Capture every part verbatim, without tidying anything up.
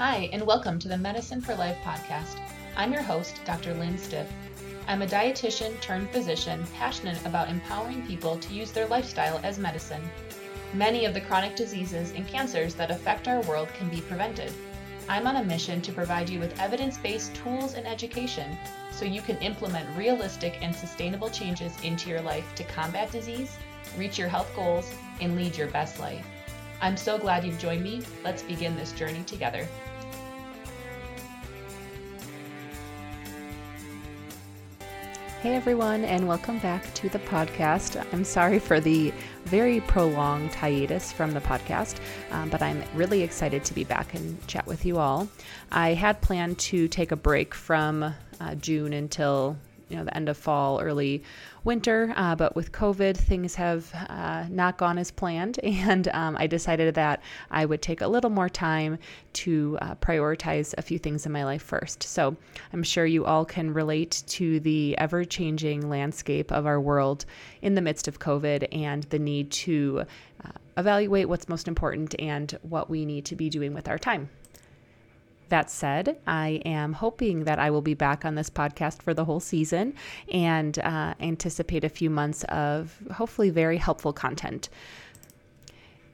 Hi, and welcome to the Medicine for Life podcast. I'm your host, Doctor Lynn Stiff. I'm a dietitian turned physician passionate about empowering people to use their lifestyle as medicine. Many of the chronic diseases and cancers that affect our world can be prevented. I'm on a mission to provide you with evidence-based tools and education so you can implement realistic and sustainable changes into your life to combat disease, reach your health goals, and lead your best life. I'm so glad you've joined me. Let's begin this journey together. Hey everyone, and welcome back to the podcast. I'm sorry for the very prolonged hiatus from the podcast, um, but I'm really excited to be back and chat with you all. I had planned to take a break from uh, June until you know, the end of fall, early winter. Uh, but with COVID, things have uh, not gone as planned. And um, I decided that I would take a little more time to uh, prioritize a few things in my life first. So I'm sure you all can relate to the ever-changing landscape of our world in the midst of COVID and the need to uh, evaluate what's most important and what we need to be doing with our time. That said, I am hoping that I will be back on this podcast for the whole season and uh, anticipate a few months of hopefully very helpful content.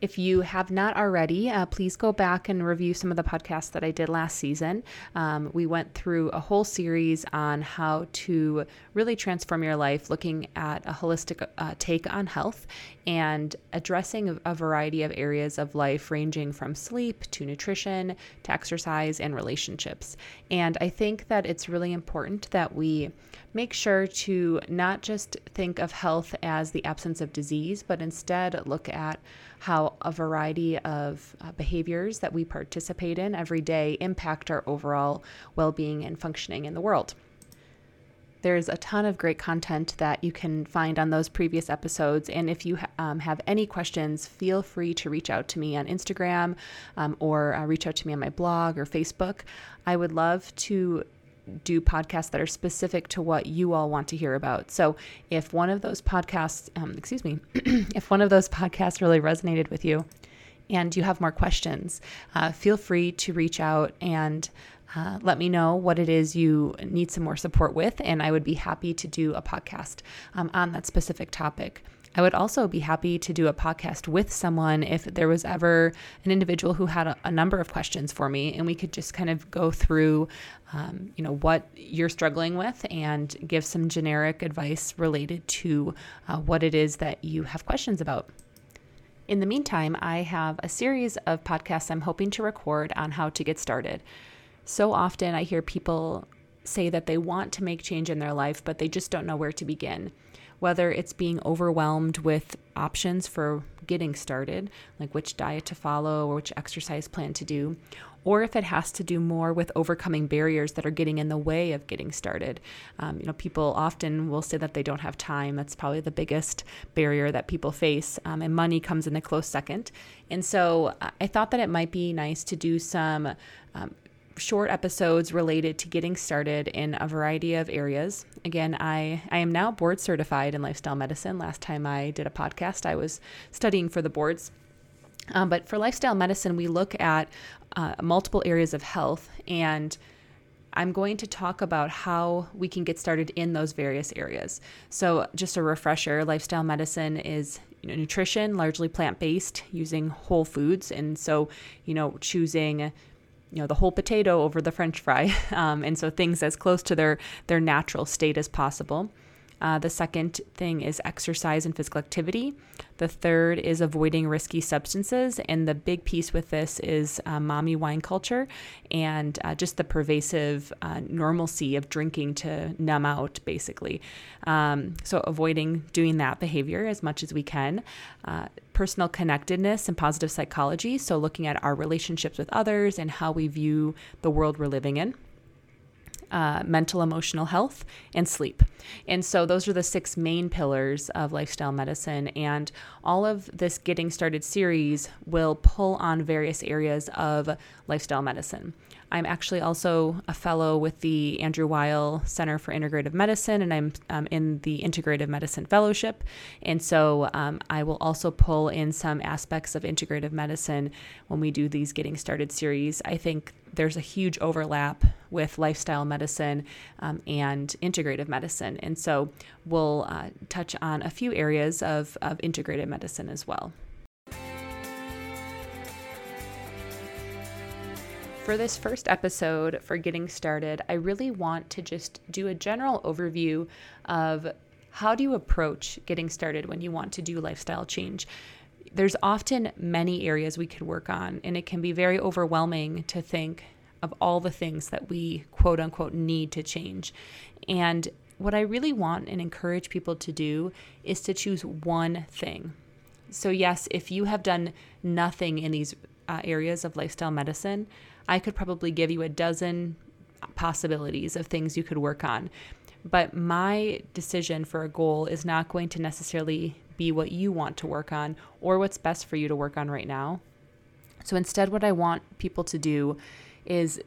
If you have not already, uh, please go back and review some of the podcasts that I did last season. Um, we went through a whole series on how to really transform your life, looking at a holistic uh, take on health and addressing a variety of areas of life, ranging from sleep to nutrition to exercise and relationships. And I think that it's really important that we make sure to not just think of health as the absence of disease, but instead look at how a variety of behaviors that we participate in every day impact our overall well-being and functioning in the world. There's a ton of great content that you can find on those previous episodes. And if you um, have any questions, feel free to reach out to me on Instagram um, or uh, reach out to me on my blog or Facebook. I would love to do podcasts that are specific to what you all want to hear about. So if one of those podcasts, um, excuse me, if one of those podcasts really resonated with you and you have more questions, uh, feel free to reach out and Uh, let me know what it is you need some more support with, and I would be happy to do a podcast um, on that specific topic. I would also be happy to do a podcast with someone if there was ever an individual who had a, a number of questions for me, and we could just kind of go through, um, you know, what you're struggling with and give some generic advice related to uh, what it is that you have questions about. In the meantime, I have a series of podcasts I'm hoping to record on how to get started. So often I hear people say that they want to make change in their life, but they just don't know where to begin. Whether it's being overwhelmed with options for getting started, like which diet to follow or which exercise plan to do, or if it has to do more with overcoming barriers that are getting in the way of getting started. Um, you know, people often will say that they don't have time. That's probably the biggest barrier that people face, um, and money comes in the close second. And so I thought that it might be nice to do some um, short episodes related to getting started in a variety of areas. Again, I, I am now board certified in lifestyle medicine. Last time I did a podcast, I was studying for the boards. Um, but for lifestyle medicine, we look at uh, multiple areas of health, and I'm going to talk about how we can get started in those various areas. So just a refresher, lifestyle medicine is you know, nutrition, largely plant-based, using whole foods. And so, you know, choosing you know, the whole potato over the French fry. Um, and so things as close to their, their natural state as possible. Uh, the second thing is exercise and physical activity. The third is avoiding risky substances. And the big piece with this is uh, mommy wine culture and uh, just the pervasive uh, normalcy of drinking to numb out, basically. Um, so avoiding doing that behavior as much as we can. Uh, Personal connectedness and positive psychology. So looking at our relationships with others and how we view the world we're living in. Uh, mental, emotional health, and sleep. And so those are the six main pillars of lifestyle medicine. And all of this Getting Started series will pull on various areas of lifestyle medicine. I'm actually also a fellow with the Andrew Weil Center for Integrative Medicine, and I'm um, in the Integrative Medicine Fellowship. And so um, I will also pull in some aspects of integrative medicine when we do these Getting Started series. I think there's a huge overlap with lifestyle medicine um, and integrative medicine. And so we'll uh, touch on a few areas of, of integrative medicine as well. For this first episode, for getting started, I really want to just do a general overview of how do you approach getting started when you want to do lifestyle change. There's often many areas we can work on, and it can be very overwhelming to think of all the things that we quote unquote need to change. And what I really want and encourage people to do is to choose one thing. So yes, if you have done nothing in these uh, areas of lifestyle medicine, I could probably give you a dozen possibilities of things you could work on. But my decision for a goal is not going to necessarily be what you want to work on or what's best for you to work on right now. So instead, what I want people to do is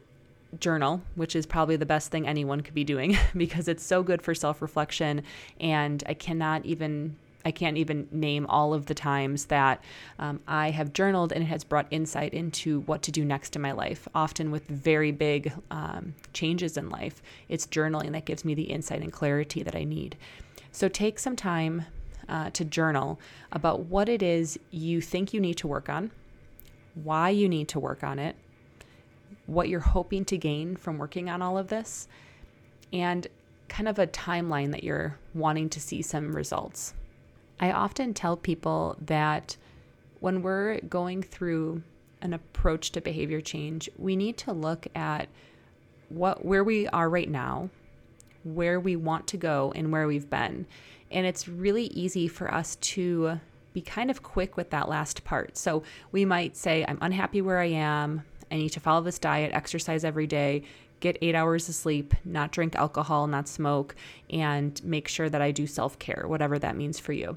journal, which is probably the best thing anyone could be doing because it's so good for self-reflection. And I cannot even I can't even name all of the times that um, I have journaled and it has brought insight into what to do next in my life, often with very big um, changes in life. It's journaling that gives me the insight and clarity that I need. So take some time uh, to journal about what it is you think you need to work on, why you need to work on it, what you're hoping to gain from working on all of this, and kind of a timeline that you're wanting to see some results. I often tell people that when we're going through an approach to behavior change, we need to look at what where we are right now, where we want to go, and where we've been. And it's really easy for us to be kind of quick with that last part. So we might say, I'm unhappy where I am. I need to follow this diet, exercise every day, get eight hours of sleep, not drink alcohol, not smoke, and make sure that I do self-care, whatever that means for you.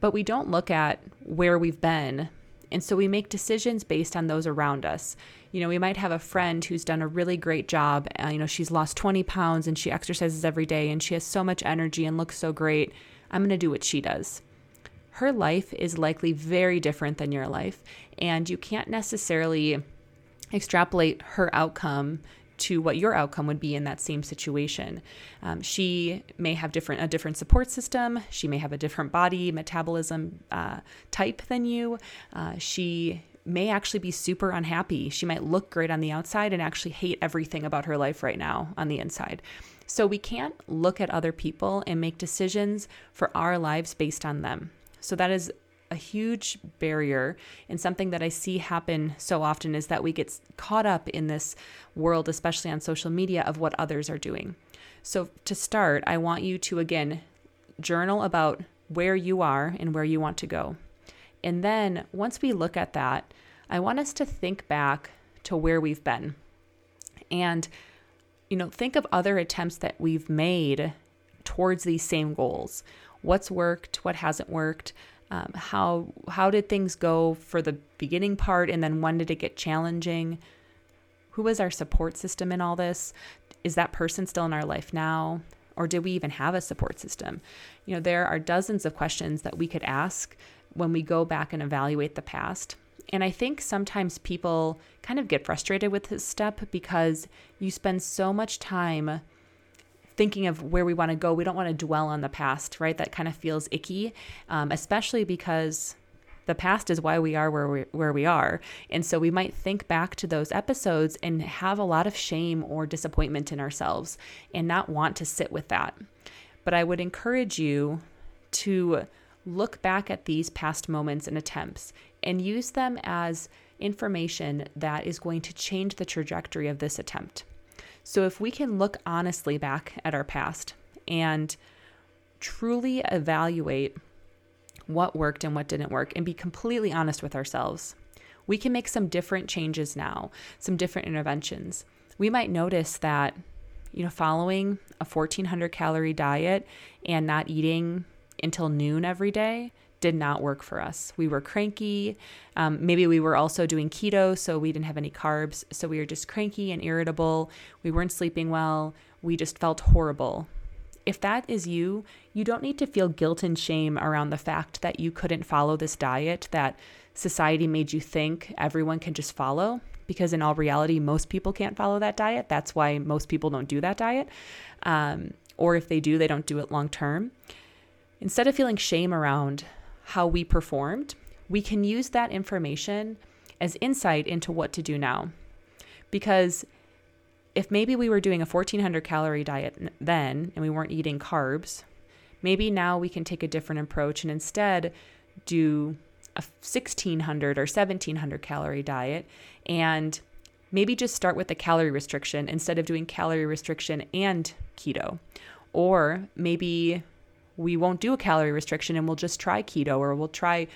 But we don't look at where we've been. And so we make decisions based on those around us. You know, we might have a friend who's done a really great job. Uh, you know, she's lost twenty pounds and she exercises every day and she has so much energy and looks so great. I'm going to do what she does. Her life is likely very different than your life. And you can't necessarily extrapolate her outcome to what your outcome would be in that same situation. Um, she may have different a different support system. She may have a different body metabolism uh, type than you. Uh, she may actually be super unhappy. She might look great on the outside and actually hate everything about her life right now on the inside. So we can't look at other people and make decisions for our lives based on them. So that is a huge barrier, and something that I see happen so often is that we get caught up in this world, especially on social media, of what others are doing. So to start, I want you to, again, journal about where you are and where you want to go. And then once we look at that, I want us to think back to where we've been and, you know, think of other attempts that we've made towards these same goals. What's worked, what hasn't worked, Um, how how did things go for the beginning part, and then when did it get challenging? Who was our support system in all this? Is that person still in our life now? Or did we even have a support system? You know, there are dozens of questions that we could ask when we go back and evaluate the past. And I think sometimes people kind of get frustrated with this step because you spend so much time thinking of where we want to go. We don't want to dwell on the past, right? That kind of feels icky, um, especially because the past is why we are where we, where we are. And so we might think back to those episodes and have a lot of shame or disappointment in ourselves and not want to sit with that. But I would encourage you to look back at these past moments and attempts and use them as information that is going to change the trajectory of this attempt. So if we can look honestly back at our past and truly evaluate what worked and what didn't work and be completely honest with ourselves, we can make some different changes now, some different interventions. We might notice that, you know, following a fourteen hundred calorie diet and not eating until noon every day did not work for us. We were cranky. Um, maybe we were also doing keto, so we didn't have any carbs. So we were just cranky and irritable. We weren't sleeping well. We just felt horrible. If that is you, you don't need to feel guilt and shame around the fact that you couldn't follow this diet that society made you think everyone can just follow. because in all reality, most people can't follow that diet. That's why most people don't do that diet. Um, or if they do, they don't do it long term. Instead of feeling shame around how we performed, we can use that information as insight into what to do now. Because if maybe we were doing a fourteen hundred calorie diet then and we weren't eating carbs, maybe now we can take a different approach and instead do a sixteen hundred or seventeen hundred calorie diet, and maybe just start with the calorie restriction instead of doing calorie restriction and keto. Or maybe we won't do a calorie restriction and we'll just try keto, or we'll try,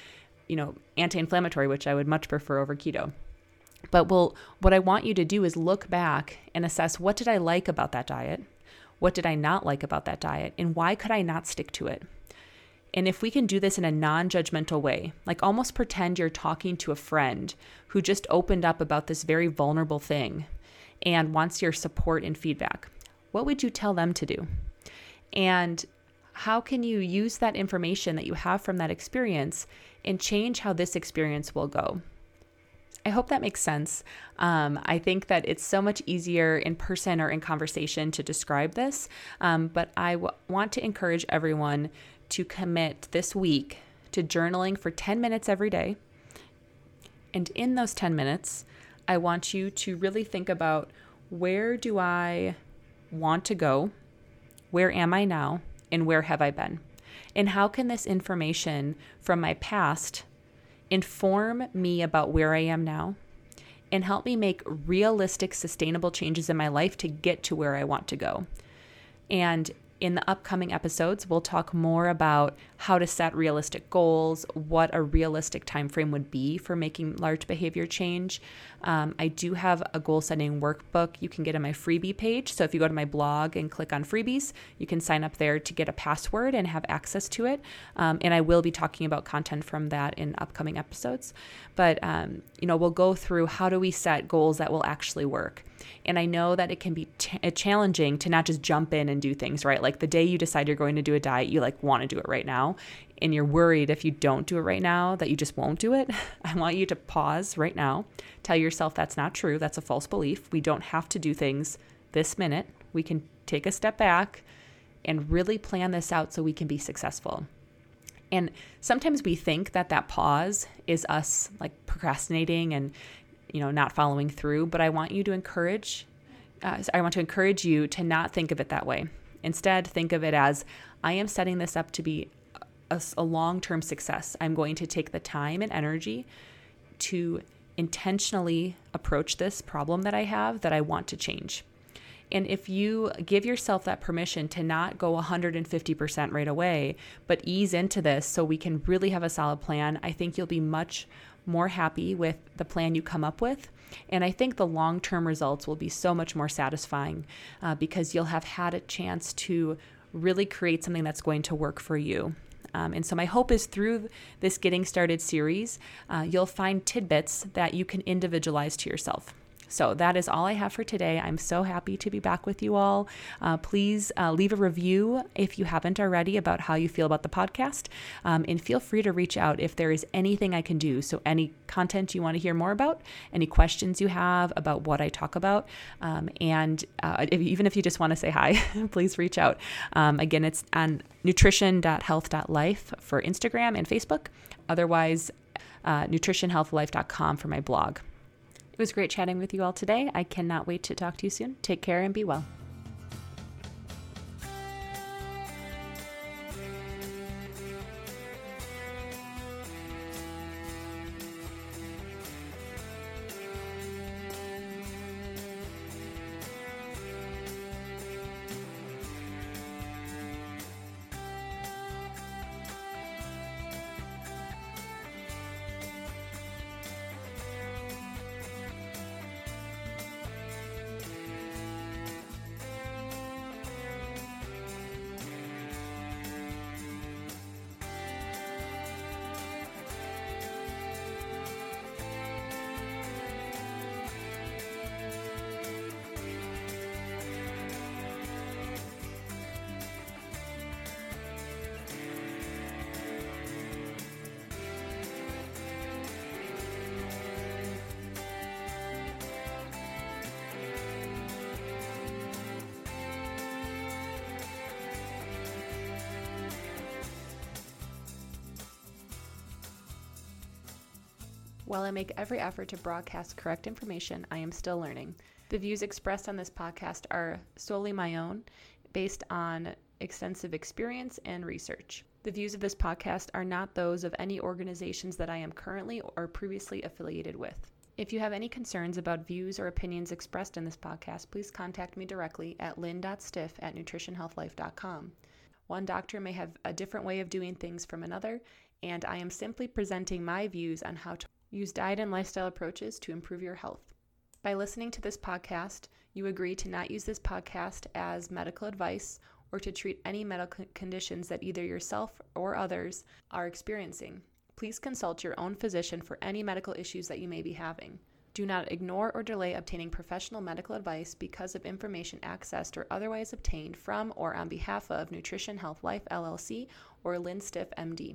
you know, anti-inflammatory, which I would much prefer over keto. But we'll, what I want you to do is look back and assess, what did I like about that diet? What did I not like about that diet? And why could I not stick to it? And if we can do this in a non-judgmental way, like almost pretend you're talking to a friend who just opened up about this very vulnerable thing and wants your support and feedback, what would you tell them to do? And how can you use that information that you have from that experience and change how this experience will go? I hope that makes sense. Um, I think that it's so much easier in person or in conversation to describe this, um, but I w- want to encourage everyone to commit this week to journaling for ten minutes every day. And in those ten minutes, I want you to really think about, where do I want to go? Where am I now? And where have I been? And how can this information from my past inform me about where I am now and help me make realistic, sustainable changes in my life to get to where I want to go? And in the upcoming episodes, we'll talk more about how to set realistic goals, what a realistic time frame would be for making large behavior change. Um, I do have a goal setting workbook you can get on my freebie page. So if you go to my blog and click on freebies, you can sign up there to get a password and have access to it. Um, and I will be talking about content from that in upcoming episodes. But um, you know, we'll go through, how do we set goals that will actually work? And I know that it can be t- challenging to not just jump in and do things, right? Like the day you decide you're going to do a diet, you like want to do it right now. And you're worried if you don't do it right now that you just won't do it. I want you to pause right now. Tell yourself that's not true. That's a false belief. We don't have to do things this minute. We can take a step back and really plan this out so we can be successful. And sometimes we think that that pause is us like procrastinating and, you know, not following through, but I want you to encourage, uh, I want to encourage you to not think of it that way. Instead, think of it as, I am setting this up to be a, a long-term success. I'm going to take the time and energy to intentionally approach this problem that I have that I want to change. And if you give yourself that permission to not go one hundred fifty percent right away, but ease into this so we can really have a solid plan, I think you'll be much more happy with the plan you come up with. And I think the long-term results will be so much more satisfying uh, because you'll have had a chance to really create something that's going to work for you. Um, and so my hope is through this Getting Started series, uh, you'll find tidbits that you can individualize to yourself. So that is all I have for today. I'm so happy to be back with you all. Uh, please uh, leave a review if you haven't already about how you feel about the podcast. Um, and feel free to reach out if there is anything I can do. So any content you want to hear more about, any questions you have about what I talk about. Um, and uh, if, even if you just want to say hi, please reach out. Um, again, it's on nutrition dot health dot life for Instagram and Facebook. Otherwise, uh, nutrition health life dot com for my blog. It was great chatting with you all today. I cannot wait to talk to you soon. Take care and be well. While I make every effort to broadcast correct information, I am still learning. The views expressed on this podcast are solely my own, based on extensive experience and research. The views of this podcast are not those of any organizations that I am currently or previously affiliated with. If you have any concerns about views or opinions expressed in this podcast, please contact me directly at lynn dot stiff at nutrition health life dot com. One doctor may have a different way of doing things from another, and I am simply presenting my views on how to use diet and lifestyle approaches to improve your health. By listening to this podcast, you agree to not use this podcast as medical advice or to treat any medical conditions that either yourself or others are experiencing. Please consult your own physician for any medical issues that you may be having. Do not ignore or delay obtaining professional medical advice because of information accessed or otherwise obtained from or on behalf of Nutrition Health Life, L L C, or Lynn Stiff, M D.